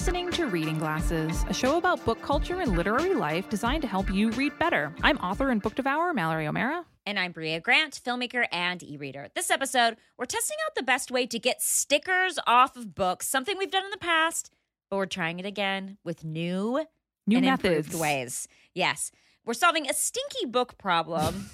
listening to Reading Glasses, a show about book culture and literary life designed to help you read better. I'm author and book devourer Mallory O'Meara. And I'm Brea Grant, filmmaker and e-reader. This episode, we're testing out the best way to get stickers off of books, something we've done in the past, but we're trying it again with new methods. Improved ways. Yes. We're solving a stinky book problem.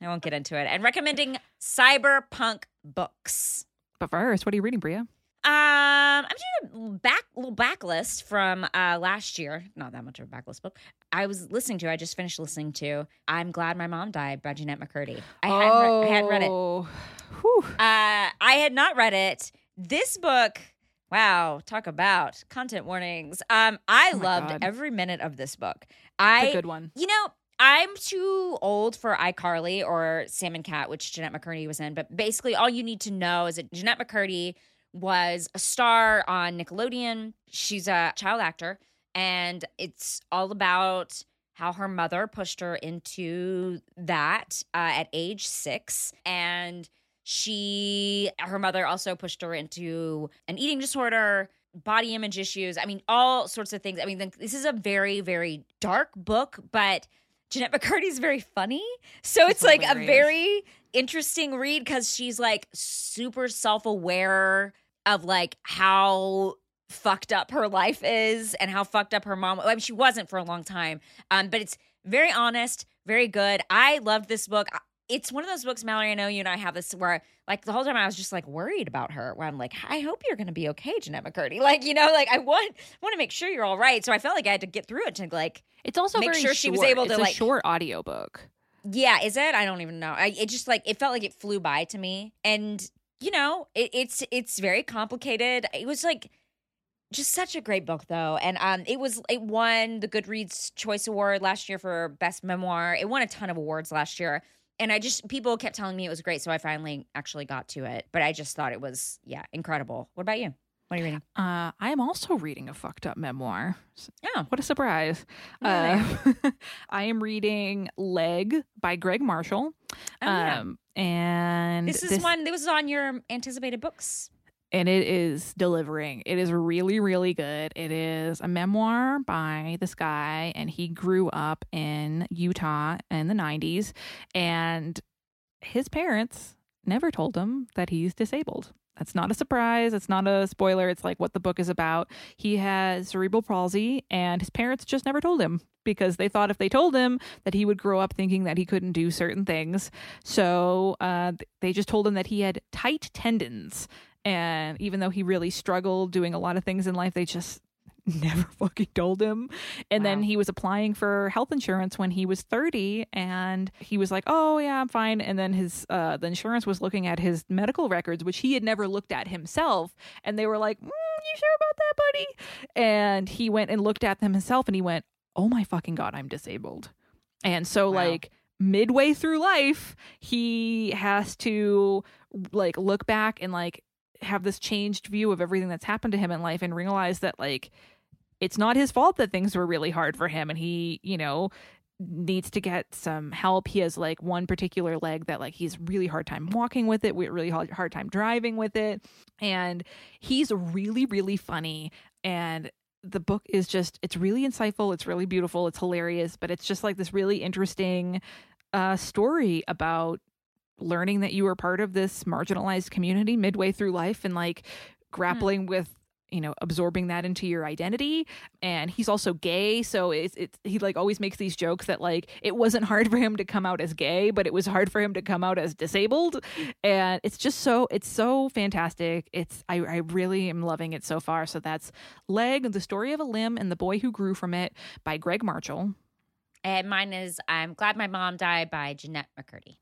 I won't get into it. And recommending cyberpunk books. But first, what are you reading, Brea? I'm doing a little backlist from last year. Not that much of a backlist book. I just finished listening to I'm Glad My Mom Died by Jennette McCurdy. I hadn't read it. Whew. I had not read it. This book, wow, talk about content warnings. I loved every minute of this book. It's a good one. You know, I'm too old for iCarly or Sam and Cat, which Jennette McCurdy was in, but basically all you need to know is that Jennette McCurdy was a star on Nickelodeon. She's a child actor, and it's all about how her mother pushed her into that at age 6. And her mother also pushed her into an eating disorder, body image issues. I mean, all sorts of things. I mean, this is a very, very dark book, but Jennette McCurdy's very funny. So it's like hilarious. A very interesting read because she's like super self-aware of like how fucked up her life is and how fucked up her mom. I mean, she wasn't for a long time, but it's very honest, very good. I love this book. It's one of those books, Mallory, I know you and I have this where like the whole time I was just like worried about her, where I'm like, I hope you're going to be okay, Jennette McCurdy. Like, you know, like I want to make sure you're all right. So I felt like I had to get through it to like, it's also make very sure short. She was able to like short audiobook. Yeah. Is it? I don't even know. It just like, it felt like it flew by to me, and you know, it's very complicated. It was like just such a great book though. And it won the Goodreads Choice Award last year for best memoir. It won a ton of awards last year. And people kept telling me it was great, so I finally actually got to it. But I just thought it was, yeah, incredible. What about you? What are you reading? I am also reading a fucked up memoir. Oh. What a surprise. Really? I am reading Leg by Greg Marshall. Oh, yeah. And this was on your anticipated books. And it is delivering. It is really, really good. It is a memoir by this guy, and he grew up in Utah in the 90s, and his parents never told him that he's disabled. That's not a surprise. It's not a spoiler. It's like what the book is about. He has cerebral palsy, and his parents just never told him because they thought if they told him that he would grow up thinking that he couldn't do certain things. So they just told him that he had tight tendons. And even though he really struggled doing a lot of things in life, they just never fucking told him. And Wow. Then he was applying for health insurance when he was 30, and he was like, oh yeah, I'm fine. And then his the insurance was looking at his medical records, which he had never looked at himself. And they were like, you sure about that, buddy? And he went and looked at them himself, and he went, oh my fucking God, I'm disabled. And so Wow. Like midway through life, he has to like look back and like have this changed view of everything that's happened to him in life and realize that like it's not his fault that things were really hard for him, and he, you know, needs to get some help. He has like one particular leg that like he's really hard time walking with it, really hard time driving with it, and he's really, really funny, and the book is just, it's really insightful, it's really beautiful, it's hilarious, but it's just like this really interesting story about learning that you were part of this marginalized community midway through life and like grappling with, you know, absorbing that into your identity. And he's also gay. So he like always makes these jokes that like it wasn't hard for him to come out as gay, but it was hard for him to come out as disabled. And it's just it's so fantastic. I really am loving it so far. So that's Leg, The Story of a Limb and the Boy Who Grew From It by Greg Marshall. And mine is I'm Glad My Mom Died by Jennette McCurdy.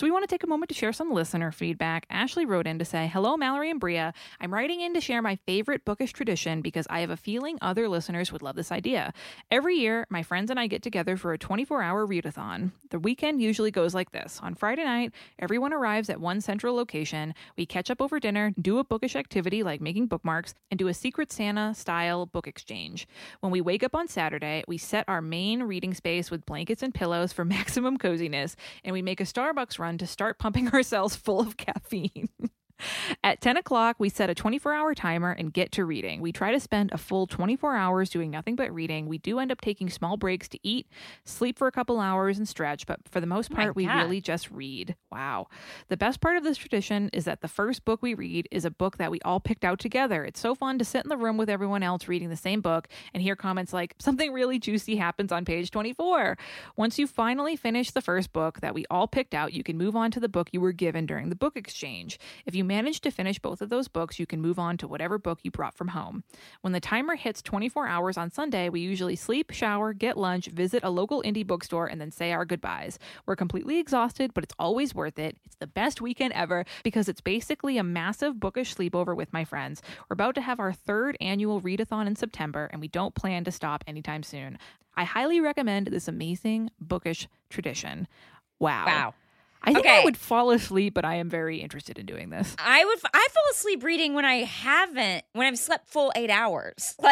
So we want to take a moment to share some listener feedback. Ashley wrote in to say, hello, Mallory and Brea. I'm writing in to share my favorite bookish tradition because I have a feeling other listeners would love this idea. Every year, my friends and I get together for a 24-hour readathon. The weekend usually goes like this. On Friday night, everyone arrives at one central location. We catch up over dinner, do a bookish activity like making bookmarks, and do a Secret Santa-style book exchange. When we wake up on Saturday, we set our main reading space with blankets and pillows for maximum coziness, and we make a Starbucks run run to start pumping ourselves full of caffeine. At 10 o'clock, we set a 24-hour timer and get to reading. We try to spend a full 24 hours doing nothing but reading. We do end up taking small breaks to eat, sleep for a couple hours, and stretch, but for the most part, we really just read. Wow. The best part of this tradition is that the first book we read is a book that we all picked out together. It's so fun to sit in the room with everyone else reading the same book and hear comments like, something really juicy happens on page 24. Once you finally finish the first book that we all picked out, you can move on to the book you were given during the book exchange. If you manage to finish both of those books, you can move on to whatever book you brought from home. When the timer hits 24 hours on Sunday, we usually sleep, shower, get lunch, visit a local indie bookstore, and then say our goodbyes. We're completely exhausted, but it's always worth it. It's the best weekend ever because it's basically a massive bookish sleepover with my friends. We're about to have our third annual readathon in September, and we don't plan to stop anytime soon. I highly recommend this amazing bookish tradition. Wow. I think I would fall asleep, but I am very interested in doing this. I fall asleep reading when I've slept full 8 hours. Even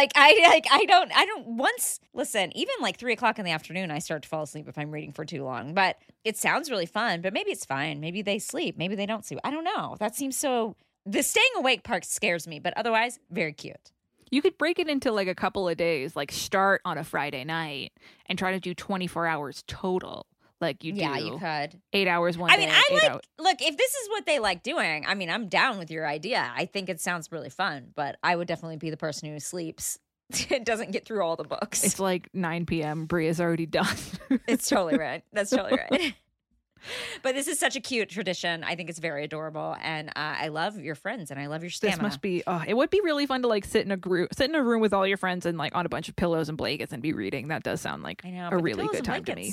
like 3 o'clock in the afternoon, I start to fall asleep if I'm reading for too long, but it sounds really fun, but maybe it's fine. Maybe they sleep. Maybe they don't sleep. I don't know. That seems so, the staying awake part scares me, but otherwise very cute. You could break it into like a couple of days, like start on a Friday night and try to do 24 hours total. Like you do. Yeah, you could. 8 hours one day. Look, if this is what they like doing, I mean, I'm down with your idea. I think it sounds really fun, but I would definitely be the person who sleeps. It doesn't get through all the books. It's like 9 p.m. Brea's already done. It's totally right. That's totally right. But this is such a cute tradition. I think it's very adorable, and I love your friends, and I love your stamina. This must be. It would be really fun to like sit in a room with all your friends, and like on a bunch of pillows and blankets, and be reading. That does sound like a really good time to me.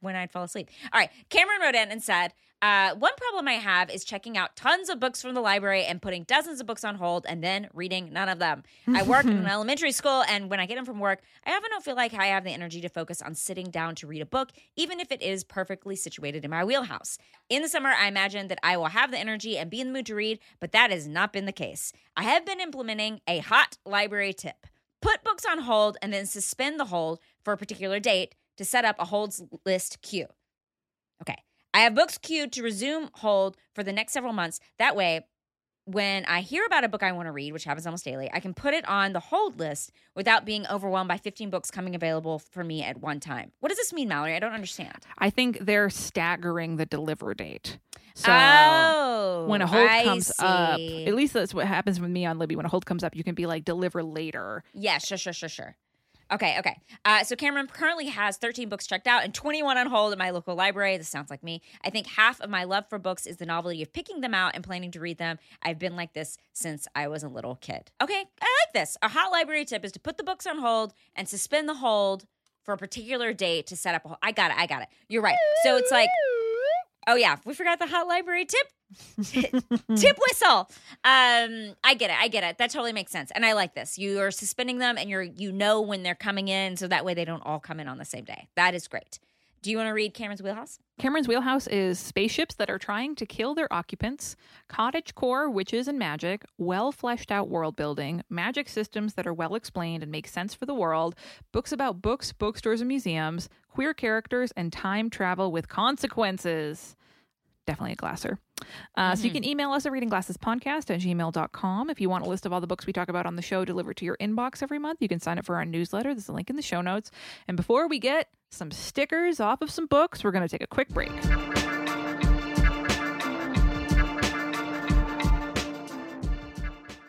When I'd fall asleep. All right, Cameron wrote in and said, one problem I have is checking out tons of books from the library and putting dozens of books on hold and then reading none of them. I work in an elementary school, and when I get home from work, I often don't feel like I have the energy to focus on sitting down to read a book, even if it is perfectly situated in my wheelhouse. In the summer, I imagine that I will have the energy and be in the mood to read, but that has not been the case. I have been implementing a hot library tip. Put books on hold and then suspend the hold for a particular date to set up a holds list queue. Okay. I have books queued to resume hold for the next several months. That way, when I hear about a book I want to read, which happens almost daily, I can put it on the hold list without being overwhelmed by 15 books coming available for me at one time. What does this mean, Mallory? I don't understand. I think they're staggering the deliver date. So when a hold comes up, at least that's what happens with me on Libby. When a hold comes up, you can be like, deliver later. Yeah, sure. Okay. So Cameron currently has 13 books checked out and 21 on hold at my local library. This sounds like me. I think half of my love for books is the novelty of picking them out and planning to read them. I've been like this since I was a little kid. Okay, I like this. A hot library tip is to put the books on hold and suspend the hold for a particular date to set up a hold. I got it. You're right. So it's like, oh yeah, we forgot the hot library tip. Tip whistle. I get it. That totally makes sense. And I like this. You are suspending them and you know when they're coming in, so that way they don't all come in on the same day. That is great. Do you want to read Cameron's Wheelhouse? Cameron's Wheelhouse is spaceships that are trying to kill their occupants, cottagecore witches and magic, well-fleshed-out world building, magic systems that are well-explained and make sense for the world, books about books, bookstores, and museums, queer characters, and time travel with consequences. Definitely a Glasser. So you can email us at readingglassespodcast@gmail.com. If you want a list of all the books we talk about on the show delivered to your inbox every month, you can sign up for our newsletter. There's a link in the show notes. And before we get some stickers off of some books, we're going to take a quick break.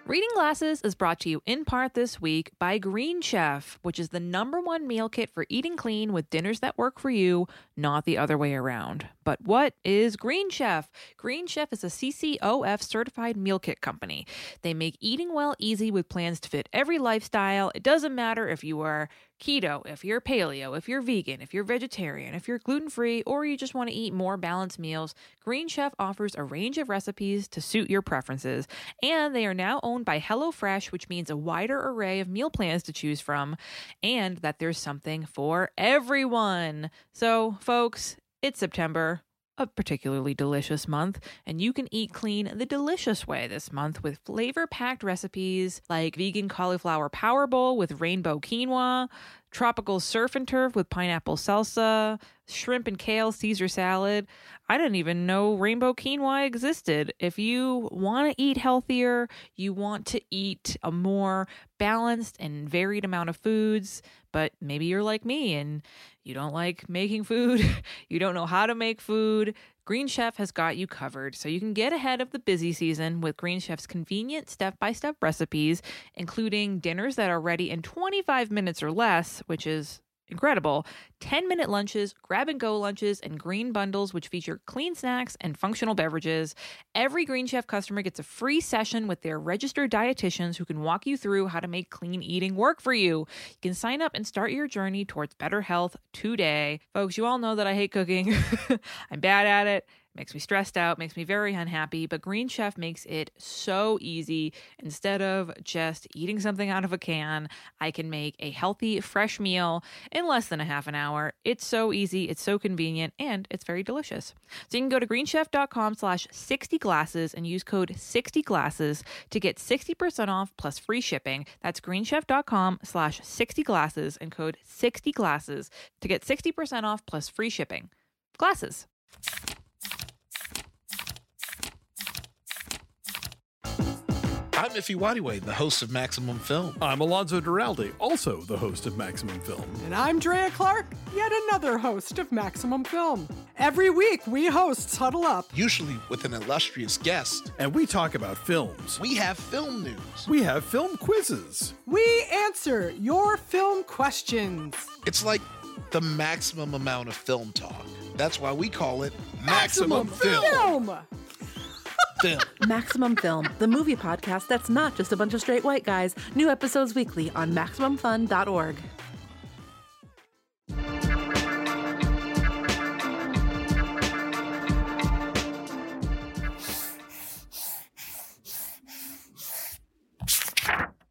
Reading Glasses is brought to you in part this week by Green Chef, which is the #1 meal kit for eating clean with dinners that work for you, not the other way around. But what is Green Chef? Green Chef is a CCOF certified meal kit company. They make eating well easy with plans to fit every lifestyle. It doesn't matter if you are keto, if you're paleo, if you're vegan, if you're vegetarian, if you're gluten-free, or you just want to eat more balanced meals, Green Chef offers a range of recipes to suit your preferences. And they are now owned by HelloFresh, which means a wider array of meal plans to choose from, and that there's something for everyone. So, folks, it's September, a particularly delicious month, and you can eat clean the delicious way this month with flavor-packed recipes like vegan cauliflower power bowl with rainbow quinoa, tropical surf and turf with pineapple salsa, shrimp and kale Caesar salad. I didn't even know rainbow quinoa existed. If you want to eat healthier, you want to eat a more balanced and varied amount of foods, but maybe you're like me and you don't like making food, you don't know how to make food, Green Chef has got you covered, so you can get ahead of the busy season with Green Chef's convenient step-by-step recipes, including dinners that are ready in 25 minutes or less, which is incredible, 10-minute lunches, grab-and-go lunches, and green bundles, which feature clean snacks and functional beverages. Every Green Chef customer gets a free session with their registered dietitians who can walk you through how to make clean eating work for you. You can sign up and start your journey towards better health today. Folks, you all know that I hate cooking. I'm bad at it. Makes me stressed out, makes me very unhappy, but Green Chef makes it so easy. Instead of just eating something out of a can, I can make a healthy, fresh meal in less than a half an hour. It's so easy, it's so convenient, and it's very delicious. So you can go to greenchef.com/60glasses and use code 60glasses to get 60% off plus free shipping. That's greenchef.com/60glasses and code 60glasses to get 60% off plus free shipping. Glasses. I'm Ify Nwadiwe, the host of Maximum Film. I'm Alonzo Duralde, also the host of Maximum Film. And I'm Drea Clark, yet another host of Maximum Film. Every week, we hosts huddle up. Usually with an illustrious guest. And we talk about films. We have film news. We have film quizzes. We answer your film questions. It's like the maximum amount of film talk. That's why we call it Maximum Film. Maximum Film, the movie podcast that's not just a bunch of straight white guys. New episodes weekly on MaximumFun.org.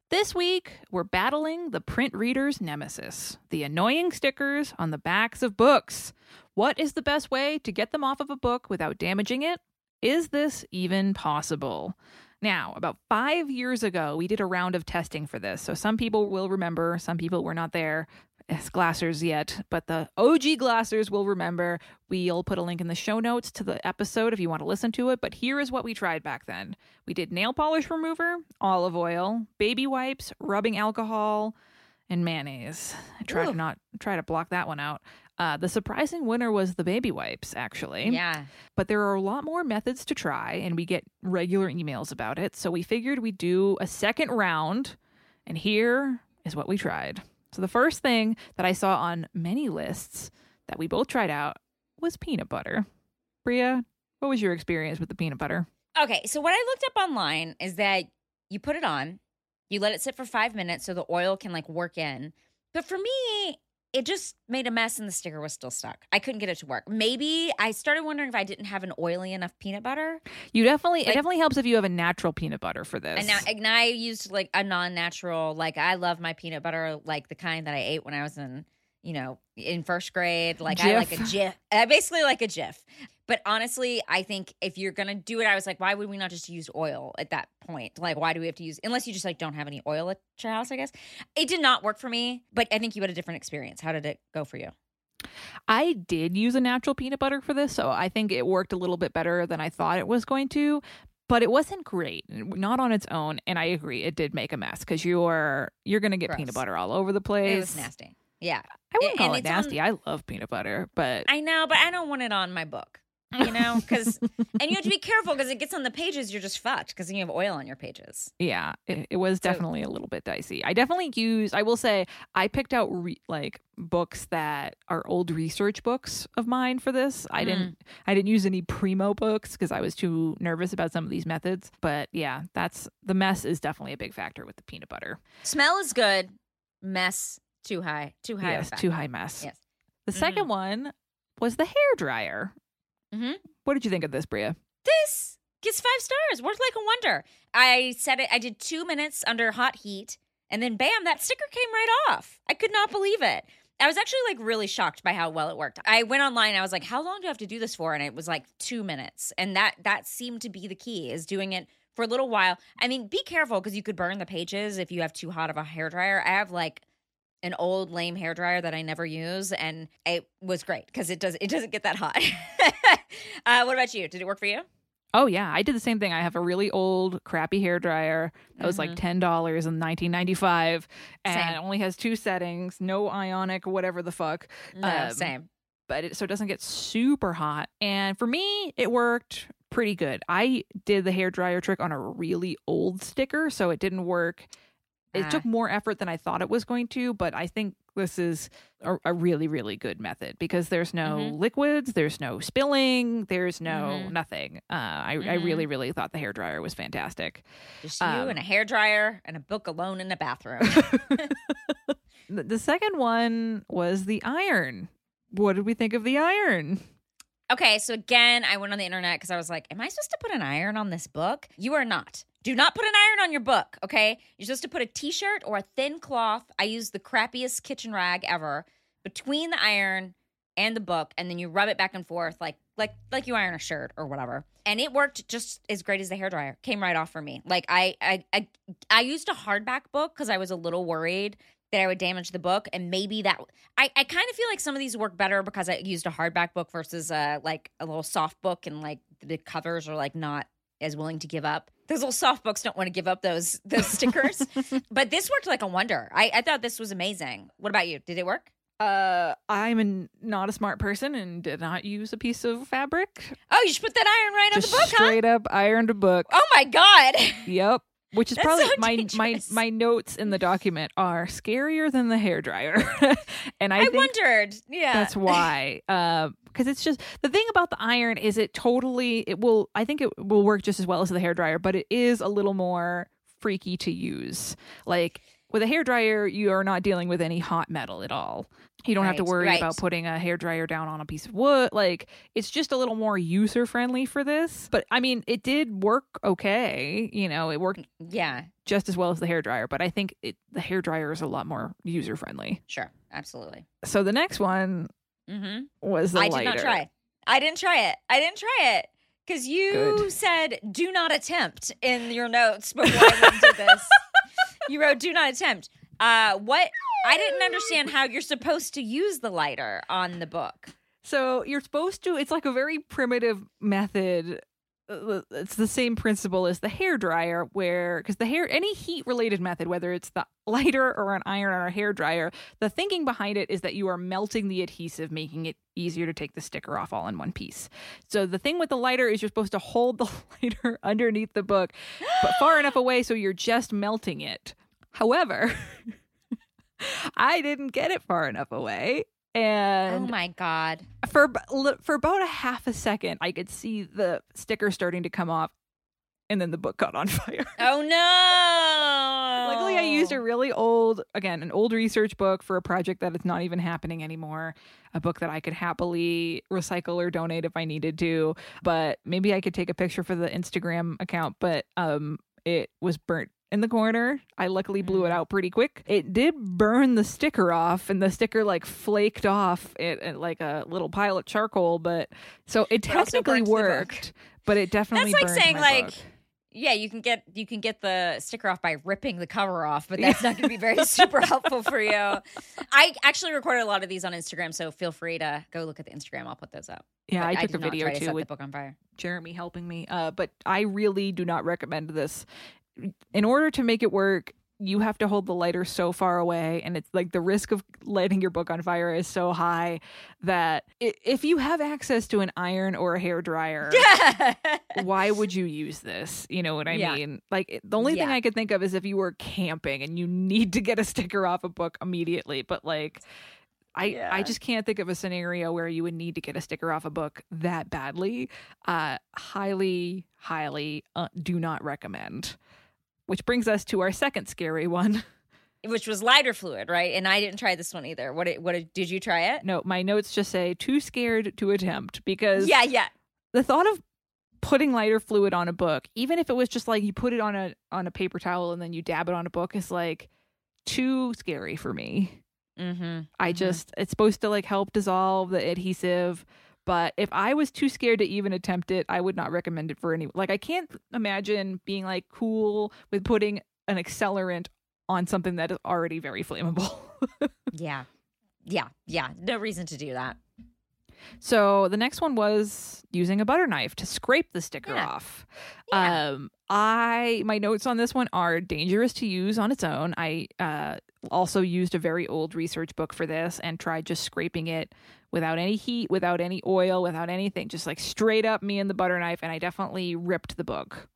This week, we're battling the print reader's nemesis, the annoying stickers on the backs of books. What is the best way to get them off of a book without damaging it? Is this even possible? Now, about 5 years ago, we did a round of testing for this. So some people will remember, some people were not there as glassers yet, but the OG glassers will remember. We'll put a link in the show notes to the episode if you want to listen to it. But here is what we tried back then. We did nail polish remover, olive oil, baby wipes, rubbing alcohol, and mayonnaise. I tried to not try to block that one out. The surprising winner was the baby wipes, actually. Yeah. But there are a lot more methods to try, and we get regular emails about it. So we figured we'd do a second round, and here is what we tried. So the first thing that I saw on many lists that we both tried out was peanut butter. Brea, what was your experience with the peanut butter? Okay, so what I looked up online is that you put it on, you let it sit for 5 minutes so the oil can, like, work in. But for me, it just made a mess and the sticker was still stuck. I couldn't get it to work. Maybe I started wondering if I didn't have an oily enough peanut butter. It definitely helps if you have a natural peanut butter for this. And I used like a non-natural, like I love my peanut butter, like the kind that I ate when I was in first grade. Like Jif. I like a Jif. I basically like a Jif. But honestly, I think if you're going to do it, I was like, why would we not just use oil at that point? Like, why do we have to use, unless you just like don't have any oil at your house, I guess. It did not work for me, but I think you had a different experience. How did it go for you? I did use a natural peanut butter for this, so I think it worked a little bit better than I thought it was going to, but it wasn't great, not on its own. And I agree, it did make a mess because you're going to get gross peanut butter all over the place. It was nasty. Yeah. I wouldn't call it nasty. I love peanut butter, but. I know, but I don't want it on my book. You know, because, and you have to be careful because it gets on the pages, you're just fucked because you have oil on your pages. Yeah, it was definitely a little bit dicey. I will say, I picked out like books that are old research books of mine for this. I didn't use any primo books because I was too nervous about some of these methods. But yeah, the mess is definitely a big factor with the peanut butter. Smell is good. Mess, too high. Yes, too high mess. Yes. The second one was the hairdryer. Mm-hmm. What did you think of this, Brea? This gets 5 stars. Worked like a wonder. I said it. I did 2 minutes under hot heat, and then bam, that sticker came right off. I could not believe it. I was actually like really shocked by how well it worked. I went online. And I was like, "How long do I have to do this for?" And it was like 2 minutes, and that seemed to be the key is doing it for a little while. I mean, be careful because you could burn the pages if you have too hot of a hairdryer. I have like an old lame hairdryer that I never use, and it was great because it doesn't get that hot. What about you? Did it work for you? Oh, yeah. I did the same thing. I have a really old, crappy hairdryer that was like $10 in 1995, and it only has two settings, no ionic, whatever the fuck. No, same. But it doesn't get super hot. And for me, it worked pretty good. I did the hairdryer trick on a really old sticker, so it didn't work. It took more effort than I thought it was going to, but I think this is a really, really good method because there's no liquids, there's no spilling, there's no nothing. I really, really thought the hairdryer was fantastic. Just you and a hairdryer and a book alone in the bathroom. The second one was the iron. What did we think of the iron? Okay, so again, I went on the internet because I was like, am I supposed to put an iron on this book? You are not. Do not put an iron on your book, okay? You're supposed to put a T-shirt or a thin cloth. I use the crappiest kitchen rag ever between the iron and the book, and then you rub it back and forth like you iron a shirt or whatever. And it worked just as great as the hairdryer. Came right off for me. Like I used a hardback book because I was a little worried that I would damage the book, and maybe that I kind of feel like some of these work better because I used a hardback book versus like a little soft book, and like the covers are like not as willing to give up. Those little soft books don't want to give up those stickers. But this worked like a wonder. I thought this was amazing. What about you? Did it work? I'm not a smart person and did not use a piece of fabric. Oh, you should put that iron right on the book, huh? Straight up ironed a book. Oh, my God. Yep. Which is probably so my notes in the document are scarier than the hairdryer. And I wondered. Yeah. That's why. Because it's just the thing about the iron is it will work just as well as the hairdryer, but it is a little more freaky to use. Like with a hairdryer, you are not dealing with any hot metal at all. You don't have to worry about putting a hairdryer down on a piece of wood. Like, it's just a little more user-friendly for this. But, I mean, it did work okay. You know, it worked just as well as the hairdryer. But I think the hairdryer is a lot more user-friendly. Sure. Absolutely. So the next one was the lighter. I didn't try it. Because you said, do not attempt in your notes before I did this. You wrote, do not attempt. I didn't understand how you're supposed to use the lighter on the book. So you're supposed to, it's like a very primitive method. It's the same principle as the hairdryer because any heat related method, whether it's the lighter or an iron or a hairdryer, the thinking behind it is that you are melting the adhesive, making it easier to take the sticker off all in one piece. So the thing with the lighter is you're supposed to hold the lighter underneath the book, but far enough away so you're just melting it. However, I didn't get it far enough away. And oh my God. For about a half a second, I could see the sticker starting to come off, and then the book caught on fire. Oh no. Luckily, I used a really old research book for a project that it's not even happening anymore. A book that I could happily recycle or donate if I needed to. But maybe I could take a picture for the Instagram account, but it was burnt in the corner. I luckily blew it out pretty quick. It did burn the sticker off, and the sticker like flaked off it like a little pile of charcoal. But so it technically worked, but it definitely that's like saying like book. Yeah, you can get the sticker off by ripping the cover off, but that's not going to be very super helpful for you. I actually recorded a lot of these on Instagram, so feel free to go look at the Instagram. I'll put those up. Yeah, but I took a video too with the book on fire. Jeremy helping me, but I really do not recommend this. In order to make it work, you have to hold the lighter so far away, and it's like the risk of lighting your book on fire is so high that if you have access to an iron or a hairdryer, why would you use this? You know what I mean? Like the only thing I could think of is if you were camping and you need to get a sticker off a book immediately, but like I just can't think of a scenario where you would need to get a sticker off a book that badly. Highly, highly do not recommend. Which brings us to our second scary one. Which was lighter fluid, right? And I didn't try this one either. Did you try it? No, my notes just say, too scared to attempt. Because the thought of putting lighter fluid on a book, even if it was just like you put it on a paper towel and then you dab it on a book, is like too scary for me. I just, it's supposed to like help dissolve the adhesive. But if I was too scared to even attempt it, I would not recommend it for anyone. Like, I can't imagine being like cool with putting an accelerant on something that is already very flammable. Yeah. No reason to do that. So the next one was using a butter knife to scrape the sticker off. Yeah. My notes on this one are dangerous to use on its own. I also used a very old research book for this and tried just scraping it without any heat, without any oil, without anything, just like straight up me and the butter knife. And I definitely ripped the book.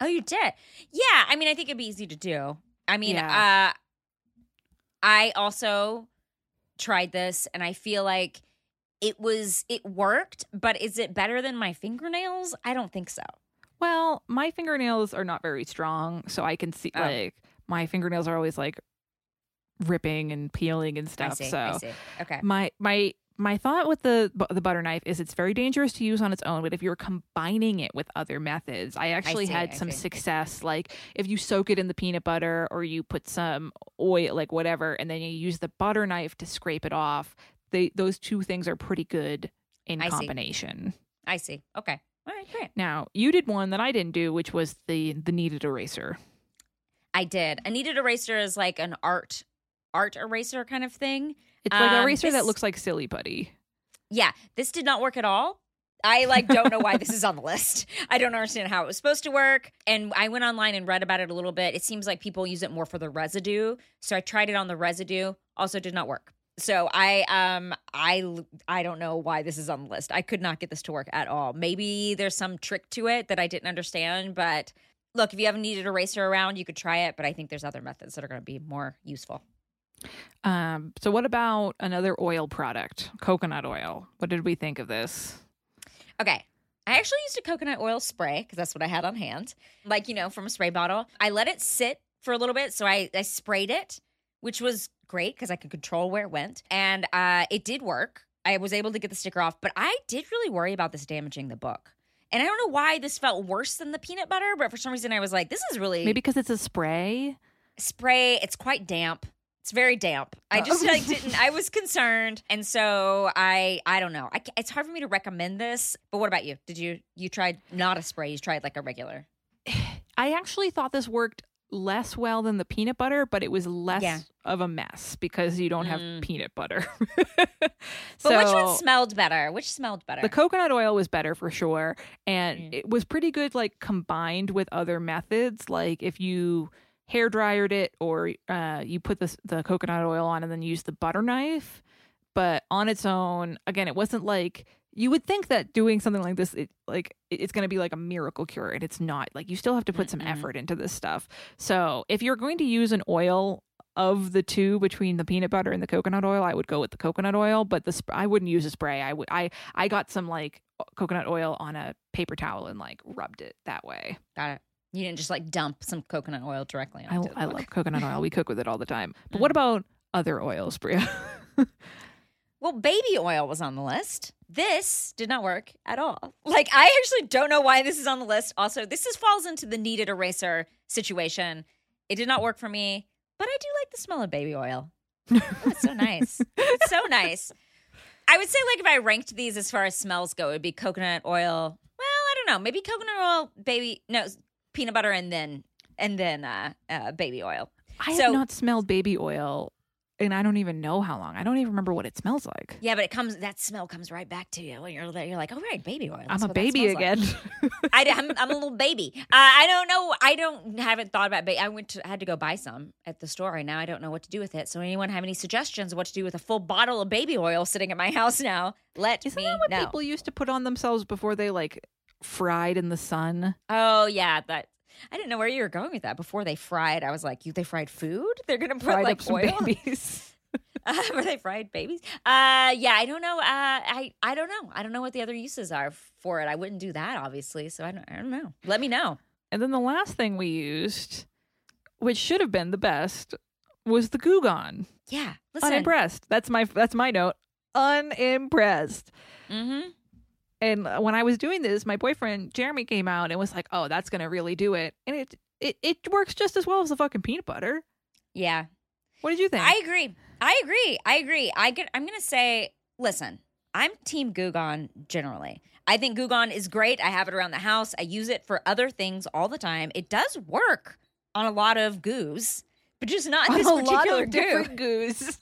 Oh, you did? Yeah. I mean, I think it'd be easy to do. I mean, I also tried this and I feel like it worked, but is it better than my fingernails? I don't think so. Well, my fingernails are not very strong, so I can see like my fingernails are always like ripping and peeling and stuff. I see. Okay. My thought with the butter knife is it's very dangerous to use on its own, but if you're combining it with other methods, I had some success. Like if you soak it in the peanut butter or you put some oil, like whatever, and then you use the butter knife to scrape it off. Those two things are pretty good in combination. I see. Okay. All right, great. Now, you did one that I didn't do, which was the kneaded eraser. I did. A kneaded eraser is like an art eraser kind of thing. It's like an eraser that looks like Silly Putty. Yeah. This did not work at all. I don't know why this is on the list. I don't understand how it was supposed to work. And I went online and read about it a little bit. It seems like people use it more for the residue. So I tried it on the residue. Also did not work. So I don't know why this is on the list. I could not get this to work at all. Maybe there's some trick to it that I didn't understand. But look, if you haven't needed an eraser around, you could try it. But I think there's other methods that are going to be more useful. So what about another oil product? Coconut oil. What did we think of this? Okay. I actually used a coconut oil spray because that's what I had on hand. Like, you know, from a spray bottle. I let it sit for a little bit. So I sprayed it, which was great because I could control where it went. And it did work. I was able to get the sticker off, but I did really worry about this damaging the book. And I don't know why this felt worse than the peanut butter, but for some reason I was like, this is really... Maybe because it's a spray? Spray. It's quite damp. It's very damp. I just didn't... I was concerned. And so I don't know. It's hard for me to recommend this, but what about you? Did you tried not a spray, you tried like a regular? I actually thought this worked less well than the peanut butter, but it was less of a mess because you don't have peanut butter. But which one smelled better? The coconut oil was better for sure. And it was pretty good, like combined with other methods. Like if you hair dryered it or you put the coconut oil on and then use the butter knife. But on its own, again, it wasn't like... You would think that doing something like this, it's going to be like a miracle cure, and it's not. Like you still have to put some effort into this stuff. So if you're going to use an oil of the two between the peanut butter and the coconut oil, I would go with the coconut oil. But I wouldn't use a spray. I got some like coconut oil on a paper towel and like rubbed it that way. Got it. You didn't just like dump some coconut oil directly onto the book. I love coconut oil. We cook with it all the time. But what about other oils, Brea? Well, baby oil was on the list. This did not work at all. Like, I actually don't know why this is on the list. Also, this falls into the kneaded eraser situation. It did not work for me, but I do like the smell of baby oil. Oh, it's so nice. It's so nice. I would say, like, if I ranked these as far as smells go, it would be coconut oil. Well, I don't know. Maybe coconut oil, peanut butter, and then baby oil. I have not smelled baby oil. And I don't even know how long. I don't even remember what it smells like. Yeah, but that smell comes right back to you when you're like, oh, right, baby oil. That's I'm a baby again. Like. I'm a little baby. I don't know. Haven't thought about baby. I had to go buy some at the store right now. I don't know what to do with it. So anyone have any suggestions of what to do with a full bottle of baby oil sitting at my house now? Isn't that what people used to put on themselves before they like fried in the sun? Oh, yeah, that. I didn't know where you were going with that. Before they fried, I was like, they fried food? They're going to put fried like oil? Babies. Were they fried babies? Yeah, I don't know. I don't know. I don't know what the other uses are for it. I wouldn't do that, obviously. So I don't know. Let me know. And then the last thing we used, which should have been the best, was the Goo Gone. Yeah. Listen. Unimpressed. That's my note. Unimpressed. Mm-hmm. And when I was doing this, my boyfriend, Jeremy, came out and was like, oh, that's going to really do it. And it works just as well as the fucking peanut butter. Yeah. What did you think? I agree. I'm going to say, listen, I'm team Goo Gone generally. I think Goo Gone is great. I have it around the house. I use it for other things all the time. It does work on a lot of goos. but just not this particular goo. A lot of different goos.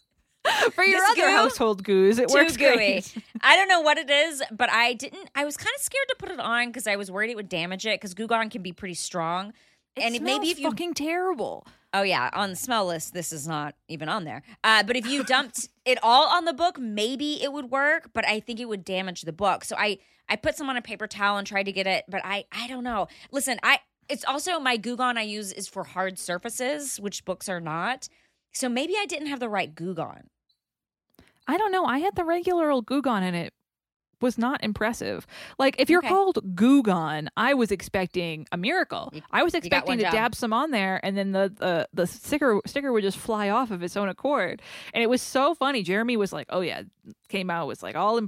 For your other household goos, it works great. I don't know what it is, but I was kind of scared to put it on because I was worried it would damage it because Goo Gone can be pretty strong. And it maybe if you fucking terrible. Oh yeah, on the smell list, this is not even on there. But if you dumped it all on the book, maybe it would work. But I think it would damage the book. So I put some on a paper towel and tried to get it, but I don't know. Listen, it's also my Goo Gone I use is for hard surfaces, which books are not. So maybe I didn't have the right Goo Gone. I don't know. I had the regular old Goo Gone and it was not impressive. Like, if you're called Goo Gone, I was expecting a miracle. I was expecting to dab some on there and then the sticker would just fly off of its own accord. And it was so funny. Jeremy was like, oh yeah, came out, was like all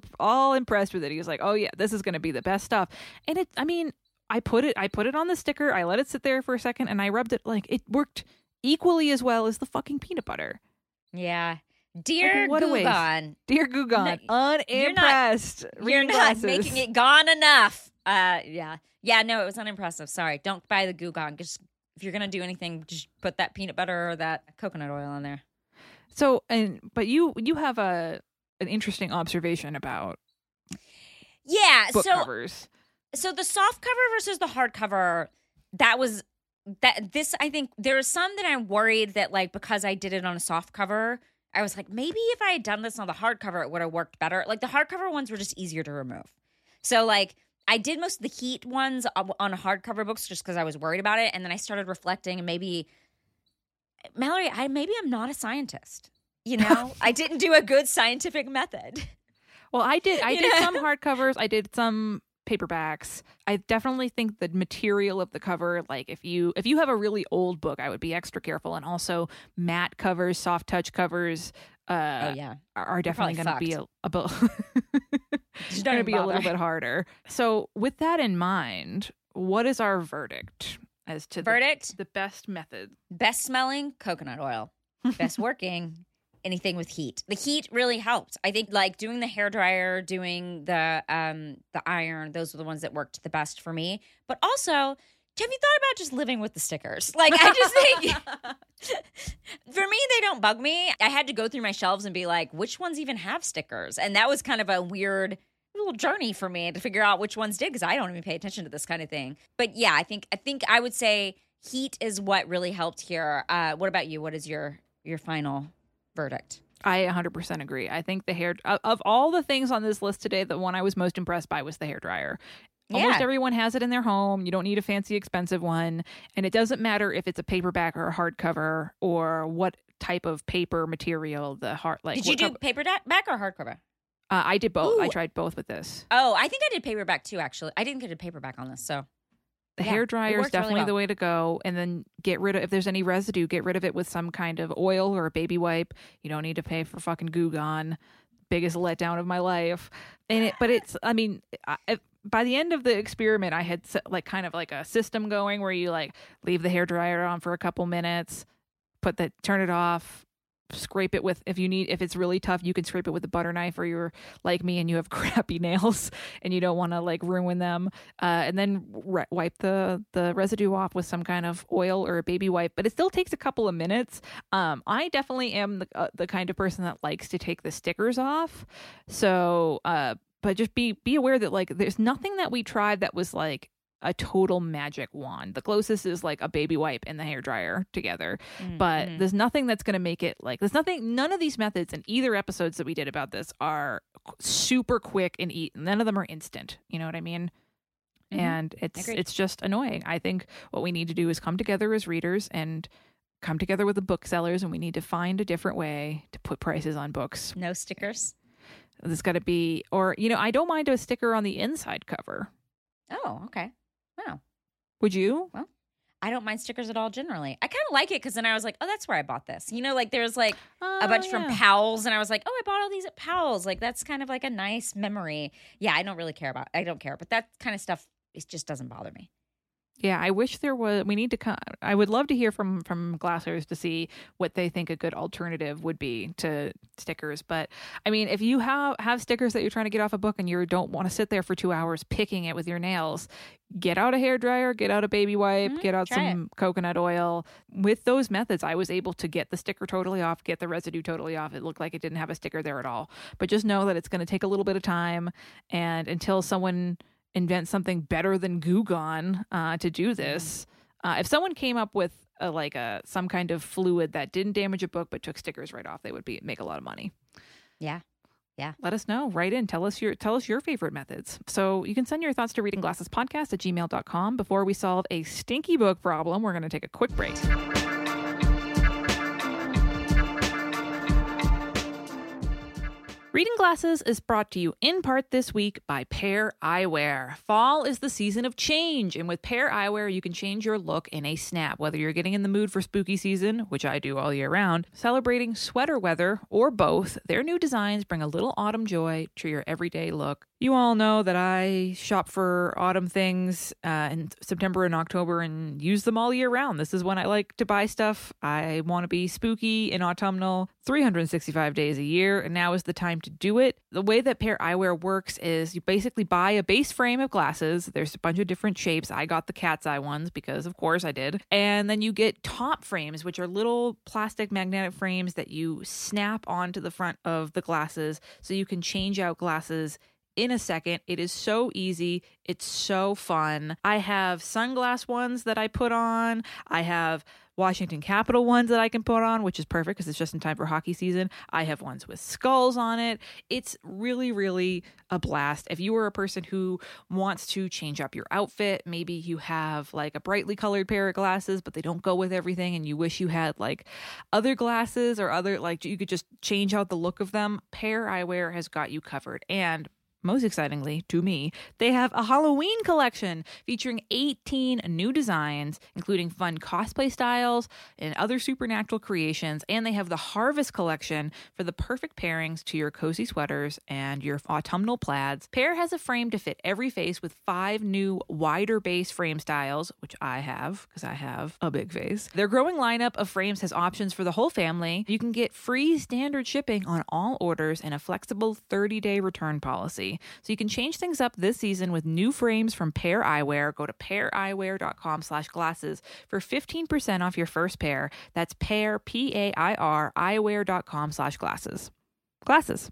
impressed with it. He was like, oh yeah, this is going to be the best stuff. And it, I mean, I put it on the sticker. I let it sit there for a second and I rubbed it. Like, it worked equally as well as the fucking peanut butter. Yeah. Dear Goo Gone. Dear Goo Gone. No, unimpressed. You're not making it gone enough. Yeah. Yeah, no, it was unimpressive. Sorry. Don't buy the Goo Gone. Just, if you're going to do anything, just put that peanut butter or that coconut oil on there. So, but you have an interesting observation about book covers. So the soft cover versus the hard cover, I think there was some that I'm worried that, like, because I did it on a soft cover, I was like, maybe if I had done this on the hardcover, it would have worked better. Like, the hardcover ones were just easier to remove. So, like, I did most of the heat ones on hardcover books just because I was worried about it. And then I started reflecting, and maybe, Mallory, maybe I'm not a scientist. You know? I didn't do a good scientific method. Well, I did some hardcovers. I did some paperbacks. I definitely think the material of the cover, like if you have a really old book, I would be extra careful. And also matte covers, soft touch covers are definitely going to be a little bit harder. So with that in mind, what is our verdict as to the best method? Best smelling, coconut oil. Best working, anything with heat. The heat really helped. I think, like, doing the hairdryer, doing the iron, those were the ones that worked the best for me. But also, have you thought about just living with the stickers? Like, I just think, for me, they don't bug me. I had to go through my shelves and be like, which ones even have stickers? And that was kind of a weird little journey for me to figure out which ones did, because I don't even pay attention to this kind of thing. But yeah, I think I would say heat is what really helped here. What about you? What is your final verdict? I 100% agree. I think of all the things on this list today, the one I was most impressed by was the hairdryer. Almost everyone has it in their home. You don't need a fancy, expensive one. And it doesn't matter if it's a paperback or a hardcover or what type of paper material the hard. Like, did you do paperback or hardcover? I did both. Ooh. I tried both with this. Oh, I think I did paperback too, actually. I didn't get a paperback on this, so. The hairdryer is definitely really well. The way to go. And then get rid of, if there's any residue, get rid of it with some kind of oil or a baby wipe. You don't need to pay for fucking Goo Gone. Biggest letdown of my life. And by the end of the experiment, I had kind of a system going where you leave the hairdryer on for a couple minutes, turn it off, scrape it with, if it's really tough, you can scrape it with a butter knife, or you're like me and you have crappy nails and you don't want to ruin them, and then wipe the residue off with some kind of oil or a baby wipe. But it still takes a couple of minutes. I definitely am the kind of person that likes to take the stickers off, so but just be aware that there's nothing that we tried that was a total magic wand. The closest is a baby wipe and the hairdryer together. Mm-hmm. But there's nothing that's going to make it none of these methods in either episodes that we did about this are super quick and eat. None of them are instant. You know what I mean? Mm-hmm. And it's just annoying. I think what we need to do is come together as readers and come together with the booksellers, and we need to find a different way to put prices on books. No stickers. There's got to be, I don't mind a sticker on the inside cover. Oh, okay. Wow. Would you? Well, I don't mind stickers at all generally. I kind of like it because then I was like, oh, that's where I bought this. There's a bunch from Powell's, and I was like, oh, I bought all these at Powell's. That's kind of a nice memory. Yeah, I don't care, but that kind of stuff, it just doesn't bother me. Yeah, I wish there was. We need to come. I would love to hear from Glassers to see what they think a good alternative would be to stickers. But I mean, if you have stickers that you're trying to get off a book and you don't want to sit there for 2 hours picking it with your nails, get out a hairdryer, get out a baby wipe, get out some coconut oil. With those methods, I was able to get the sticker totally off, get the residue totally off. It looked like it didn't have a sticker there at all. But just know that it's going to take a little bit of time, and until someone invent something better than Goo Gone to do this. If someone came up with some kind of fluid that didn't damage a book but took stickers right off, they would make a lot of money. Yeah. Yeah. Let us know. Write in. Tell us your favorite methods. So you can send your thoughts to readingglassespodcast@gmail.com. Before we solve a stinky book problem, we're going to take a quick break. Reading Glasses is brought to you in part this week by Pair Eyewear. Fall is the season of change, and with Pair Eyewear, you can change your look in a snap. Whether you're getting in the mood for spooky season, which I do all year round, celebrating sweater weather, or both, their new designs bring a little autumn joy to your everyday look. You all know that I shop for autumn things in September and October and use them all year round. This is when I like to buy stuff. I want to be spooky and autumnal 365 days a year, and now is the time to do it. The way that Pair Eyewear works is you basically buy a base frame of glasses. There's a bunch of different shapes. I got the cat's eye ones because, of course, I did. And then you get top frames, which are little plastic magnetic frames that you snap onto the front of the glasses so you can change out glasses in a second. It is so easy. It's so fun. I have sunglass ones that I put on. I have Washington Capitol ones that I can put on, which is perfect because it's just in time for hockey season. I have ones with skulls on it. It's really, really a blast. If you are a person who wants to change up your outfit, maybe you have like a brightly colored pair of glasses, but they don't go with everything and you wish you had like other glasses or other, like you could just change out the look of them. Pair Eyewear has got you covered. And most excitingly to me, they have a Halloween collection featuring 18 new designs, including fun cosplay styles and other supernatural creations. And they have the Harvest collection for the perfect pairings to your cozy sweaters and your autumnal plaids. Pair has a frame to fit every face with 5 new wider base frame styles, which I have because I have a big face. Their growing lineup of frames has options for the whole family. You can get free standard shipping on all orders and a flexible 30-day return policy. So you can change things up this season with new frames from Pair Eyewear. Go to paireyewear.com/glasses for 15% off your first pair. That's Pair, P-A-I-R, eyewear.com/glasses. Glasses.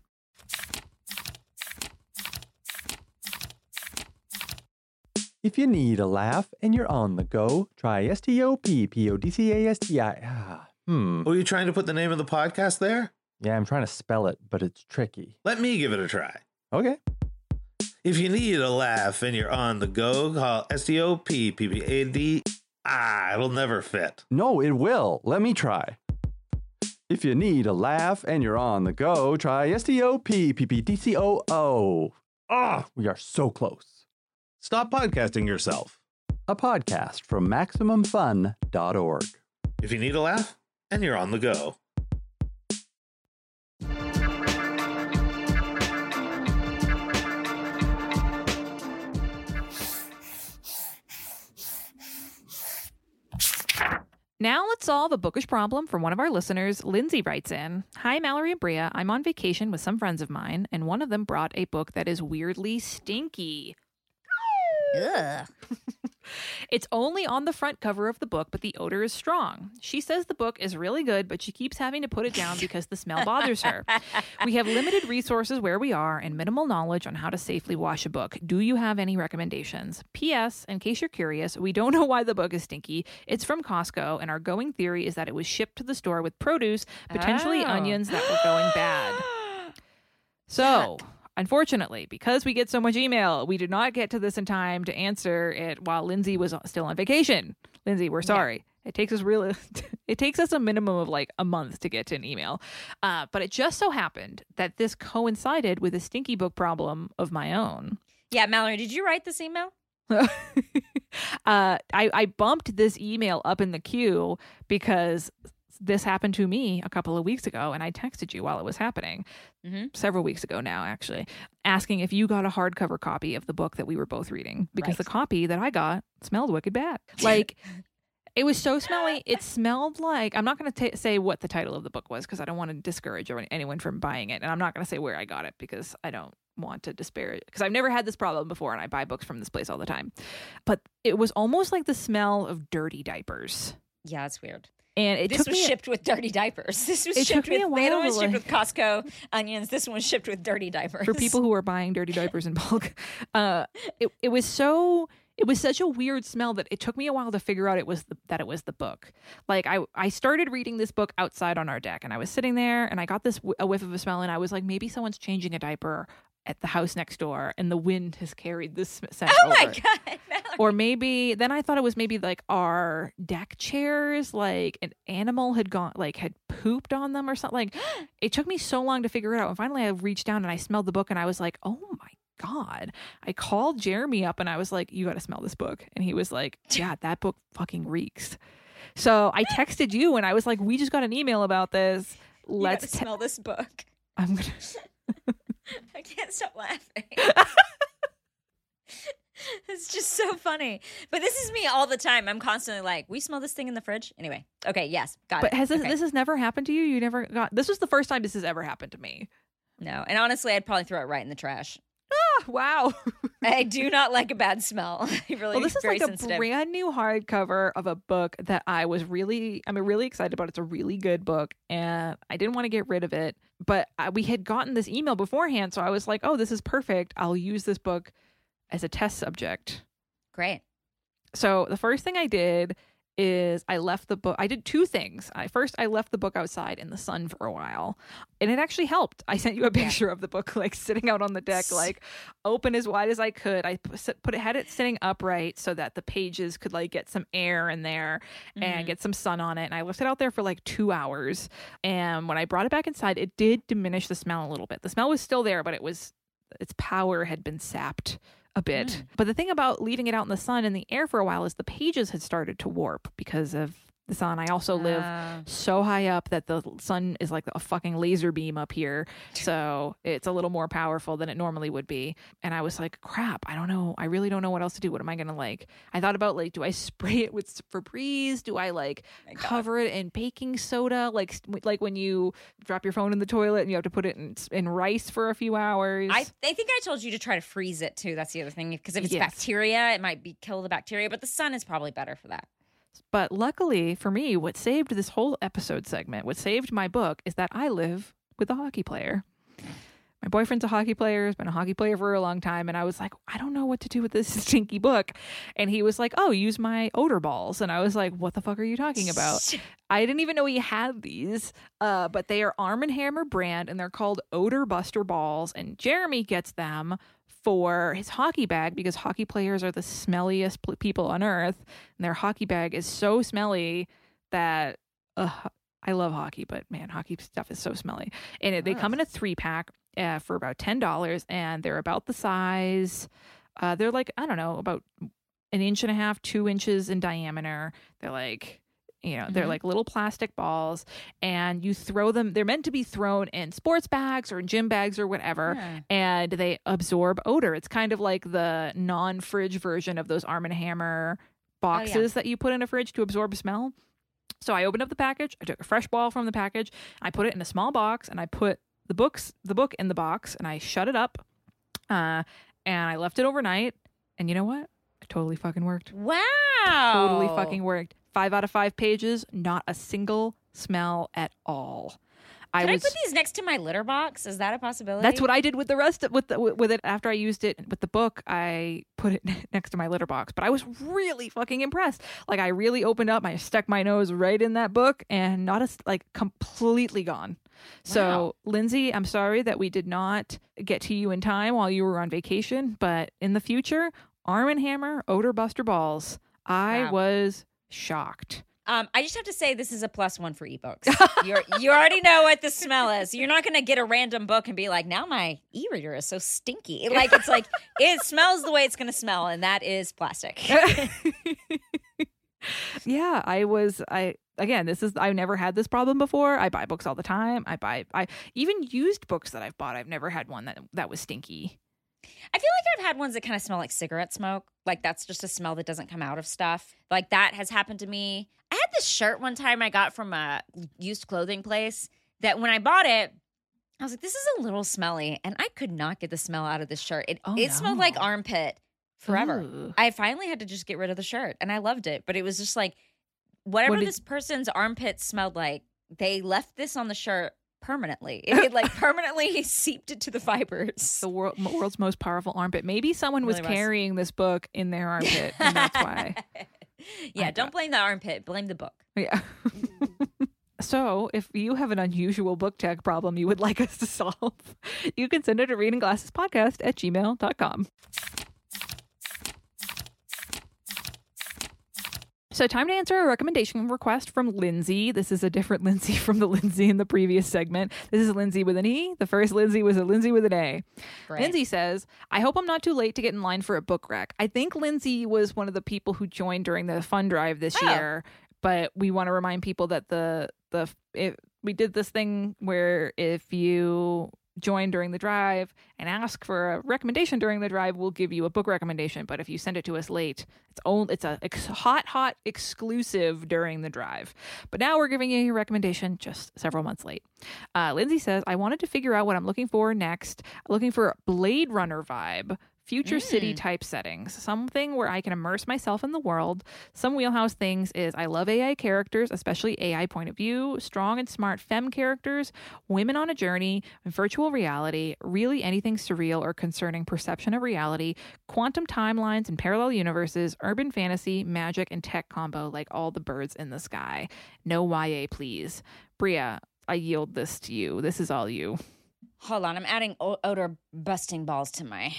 If you need a laugh and you're on the go, try STOPPODCASTI. Were you trying to put the name of the podcast there? Yeah, I'm trying to spell it, but it's tricky. Let me give it a try. Okay. If you need a laugh and you're on the go, call STOPPAD. It'll never fit. No, it will. Let me try. If you need a laugh and you're on the go, try STOPPPDCOO. We are so close. Stop podcasting yourself. A podcast from MaximumFun.org. If you need a laugh and you're on the go. Now let's solve a bookish problem from one of our listeners. Lindsay writes in, "Hi, Mallory and Brea. I'm on vacation with some friends of mine, and one of them brought a book that is weirdly stinky. Ugh. It's only on the front cover of the book, but the odor is strong. She says the book is really good, but she keeps having to put it down because the smell bothers her. We have limited resources where we are and minimal knowledge on how to safely wash a book. Do you have any recommendations? P.S. In case you're curious, we don't know why the book is stinky. It's from Costco, and our going theory is that it was shipped to the store with produce, potentially onions that were going bad." So... unfortunately, because we get so much email, we did not get to this in time to answer it while Lindsay was still on vacation. Lindsay, we're sorry. Yeah. It takes us a minimum of like a month to get to an email. But it just so happened that this coincided with a stinky book problem of my own. Yeah, Mallory, did you write this email? I bumped this email up in the queue because this happened to me a couple of weeks ago, and I texted you while it was happening, several weeks ago now, actually, asking if you got a hardcover copy of the book that we were both reading, because the copy that I got smelled wicked bad. Like, it was so smelly. It smelled like, I'm not going to say what the title of the book was, because I don't want to discourage anyone from buying it. And I'm not going to say where I got it, because I don't want to disparage, because I've never had this problem before, and I buy books from this place all the time. But it was almost like the smell of dirty diapers. Yeah, it's weird. And this was shipped with dirty diapers. This was shipped with, the other one was shipped with Costco onions. This one was shipped with dirty diapers. For people who are buying dirty diapers in bulk. It was such a weird smell that it took me a while to figure out it was the book. Like, I started reading this book outside on our deck, and I was sitting there, and I got a whiff of a smell, and I was like, maybe someone's changing a diaper at the house next door, and the wind has carried this scent over. Oh my God, Mallory. Or maybe, then I thought it was maybe like our deck chairs, like an animal had gone, like had pooped on them or something. Like, it took me so long to figure it out. And finally I reached down and I smelled the book, and I was like, oh my God. I called Jeremy up and I was like, you got to smell this book. And he was like, yeah, that book fucking reeks. So I texted you and I was like, we just got an email about this. Let's smell this book. I'm going to... I can't stop laughing. It's just so funny. But this is me all the time. I'm constantly like, we smell this thing in the fridge? Anyway. Okay, yes. Got it. But this has never happened to you? You never got... This was the first time this has ever happened to me. No. And honestly, I'd probably throw it right in the trash. Ah, wow. I do not like a bad smell. I really, this is like sensitive. A brand new hardcover of a book that I'm really excited about. It's a really good book, and I didn't want to get rid of it, but we had gotten this email beforehand, so I was like, oh, this is perfect. I'll use this book as a test subject. Great. So the first thing I did is I left the book. I did two things. I left the book outside in the sun for a while, and it actually helped. I sent you a picture of the book, like sitting out on the deck, like open as wide as I could. I had it sitting upright so that the pages could like get some air in there and get some sun on it. And I left it out there for like 2 hours. And when I brought it back inside, it did diminish the smell a little bit. The smell was still there, but its power had been sapped a bit. But the thing about leaving it out in the sun and the air for a while is the pages had started to warp because of the sun. I also live so high up that the sun is like a fucking laser beam up here. So it's a little more powerful than it normally would be. And I was like, crap, I don't know. I really don't know what else to do. What am I going to like? I thought about like, do I spray it with Febreze? Do I like cover it in baking soda? Like when you drop your phone in the toilet and you have to put it in rice for a few hours. I think I told you to try to freeze it too. That's the other thing. Because if it's bacteria, it might kill the bacteria, but the sun is probably better for that. But luckily for me, what saved this whole episode segment, what saved my book, is that I live with a hockey player. My boyfriend's a hockey player, has been a hockey player for a long time. And I was like, I don't know what to do with this stinky book. And he was like, oh, use my odor balls. And I was like, what the fuck are you talking about? I didn't even know he had these, but they are Arm & Hammer brand, and they're called Odor Buster Balls. And Jeremy gets them for his hockey bag because hockey players are the smelliest people on earth, and their hockey bag is so smelly that I love hockey, but man, hockey stuff is so smelly. And they come in a 3-pack for about $10, and they're about the size. They're like, I don't know, about 1.5 inches, 2 inches in diameter. They're like, you know, they're like little plastic balls, and you throw them. They're meant to be thrown in sports bags or in gym bags or whatever, and they absorb odor. It's kind of like the non-fridge version of those Arm & Hammer boxes that you put in a fridge to absorb smell. So I opened up the package. I took a fresh ball from the package. I put it in a small box, and I put the book in the box, and I shut it up, and I left it overnight. And you know what? It totally fucking worked. Wow. Totally fucking worked. 5 out of 5 pages, not a single smell at all. Could I put these next to my litter box? Is that a possibility? That's what I did with the rest of with it. After I used it with the book, I put it next to my litter box. But I was really fucking impressed. Like, I really opened up, I stuck my nose right in that book, and completely gone. So, wow. Lindsay, I'm sorry that we did not get to you in time while you were on vacation, but in the future, Arm & Hammer Odor Buster Balls. I was shocked. I just have to say, this is a +1 for ebooks. You already know what the smell is. You're not going to get a random book and be like, now my e-reader is so stinky. Like, it's like, it smells the way it's going to smell, and that is plastic. Yeah, I never had this problem before. I buy books all the time. I even used books that I've bought. I've never had one that was stinky. I feel like I've had ones that kind of smell like cigarette smoke. Like that's just a smell that doesn't come out of stuff. Like that has happened to me. I had this shirt one time I got from a used clothing place that when I bought it, I was like, this is a little smelly. And I could not get the smell out of this shirt. It smelled like armpit forever. Ooh. I finally had to just get rid of the shirt and I loved it. But it was just like this person's armpit smelled like, they left this on the shirt permanently. It like permanently seeped into the fibers. The world's most powerful armpit. Maybe someone was carrying this book in their armpit and that's why. Yeah, don't blame the armpit. Blame the book. Yeah. So if you have an unusual book tag problem you would like us to solve, you can send it to readingglassespodcast@gmail.com. So time to answer a recommendation request from Lindsay. This is a different Lindsay from the Lindsay in the previous segment. This is Lindsay with an E. The first Lindsay was a Lindsay with an A. Great. Lindsay says, I hope I'm not too late to get in line for a book rack. I think Lindsay was one of the people who joined during the fund drive this year. But we want to remind people that we did this thing where if you join during the drive and ask for a recommendation during the drive, we'll give you a book recommendation. But if you send it to us late, it's hot exclusive during the drive. But now we're giving you your recommendation just several months late. Lindsay says, I wanted to figure out what I'm looking for next. I'm looking for a Blade Runner vibe. Future city type settings, something where I can immerse myself in the world. Some wheelhouse things is I love AI characters, especially AI point of view, strong and smart femme characters, women on a journey, virtual reality, really anything surreal or concerning perception of reality, quantum timelines and parallel universes, urban fantasy, magic, and tech combo like all the birds in the sky. No YA, please. Brea, I yield this to you. This is all you. Hold on, I'm adding odor busting balls to my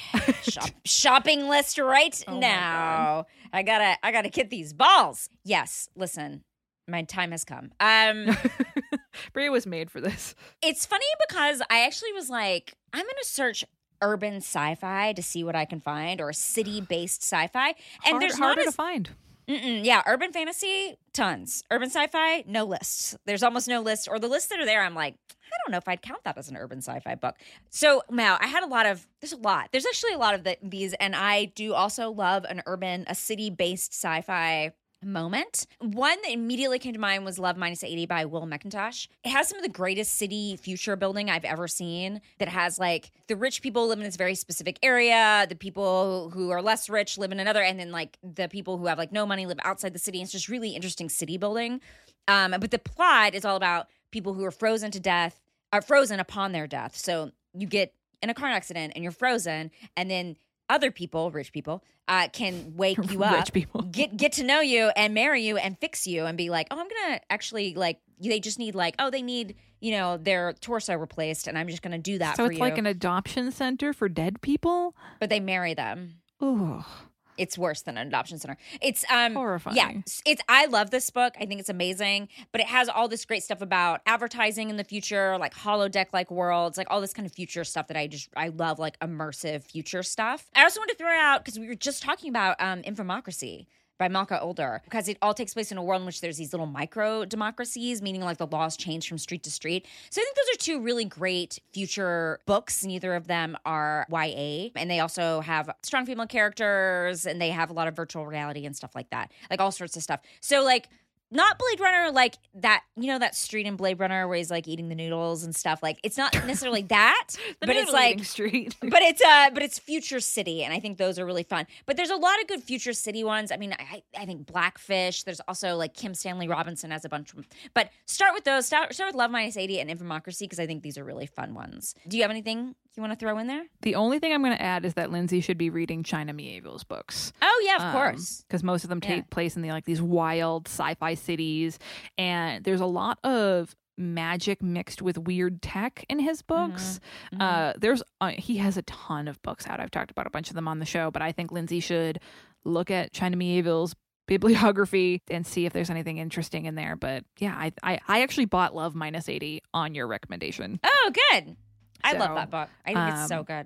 shopping list right now. I gotta get these balls. Yes, listen, my time has come. Brea was made for this. It's funny because I actually was like, I'm gonna search urban sci-fi to see what I can find, or city-based sci-fi, and there's harder to find. Yeah, urban fantasy, tons. Urban sci-fi, no lists. There's almost no lists, or the lists that are there, I'm like, I don't know if I'd count that as an urban sci-fi book. So now I had there's actually a lot of these, and I do also love a city-based sci-fi moment. One that immediately came to mind was Love Minus 80 by Will McIntosh. It has some of the greatest city future building I've ever seen, that has like the rich people live in this very specific area, the people who are less rich live in another, and then like the people who have like no money live outside the city. It's just really interesting city building. But the plot is all about people who are frozen upon their death. So you get in a car accident and you're frozen, and then other people, rich people, can wake you up, get to know you and marry you and fix you and be like, oh, I'm going to actually like, they just need like, oh, they need, their torso replaced and I'm just going to do that for you. So it's like an adoption center for dead people? But they marry them. Ooh. It's worse than an adoption center. It's horrifying. Yeah, I love this book. I think it's amazing, but it has all this great stuff about advertising in the future, like holodeck-like worlds, like all this kind of future stuff that I love, like immersive future stuff. I also want to throw out, because we were just talking about Infomocracy by Malka Older, because it all takes place in a world in which there's these little micro democracies, meaning like the laws change from street to street. So I think those are two really great future books. Neither of them are YA, and they also have strong female characters, and they have a lot of virtual reality and stuff like that, like all sorts of stuff. So like, not Blade Runner, like that, that street in Blade Runner where he's like eating the noodles and stuff. Like it's not necessarily that, but it's like street. But it's future city, and I think those are really fun. But there's a lot of good future city ones. I mean, I think Blackfish. There's also like Kim Stanley Robinson has a bunch of them. But start with those. Start with Love Minus 80 and Infomocracy, because I think these are really fun ones. Do you have anything you want to throw in there? The only thing I'm going to add is that Lindsay should be reading China Miel's books. Oh yeah, of course, because most of them take place in these wild sci-fi cities, and there's a lot of magic mixed with weird tech in his books. Mm-hmm. He has a ton of books out. I've talked about a bunch of them on the show, but I think Lindsay should look at China Miel's bibliography and see if there's anything interesting in there. But yeah, I actually bought Love Minus 80 on your recommendation. Oh, good. I love that book. I think it's so good.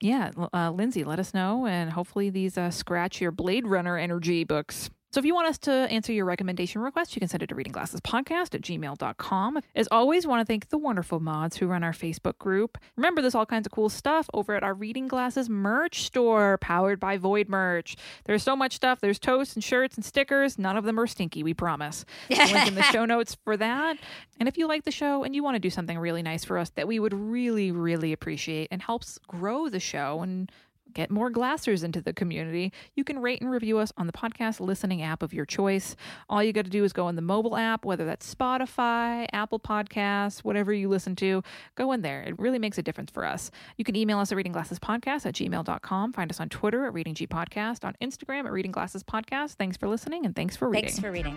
Yeah, Lindsay, let us know, and hopefully these scratch your Blade Runner energy books. So if you want us to answer your recommendation request, you can send it to readingglassespodcast@gmail.com. As always, want to thank the wonderful mods who run our Facebook group. Remember, there's all kinds of cool stuff over at our Reading Glasses merch store, powered by Void Merch. There's so much stuff. There's totes and shirts and stickers. None of them are stinky, we promise. Link in the show notes for that. And if you like the show and you want to do something really nice for us that we would really, really appreciate and helps grow the show and get more glassers into the community, you can rate and review us on the podcast listening app of your choice. All you got to do is go in the mobile app, whether that's Spotify, Apple Podcasts, whatever you listen to, go in there. It really makes a difference for us. You can email us at readingglassespodcast@gmail.com. Find us on Twitter at readinggpodcast, on Instagram at readingglassespodcast. Thanks for listening, and thanks for reading. Thanks for reading.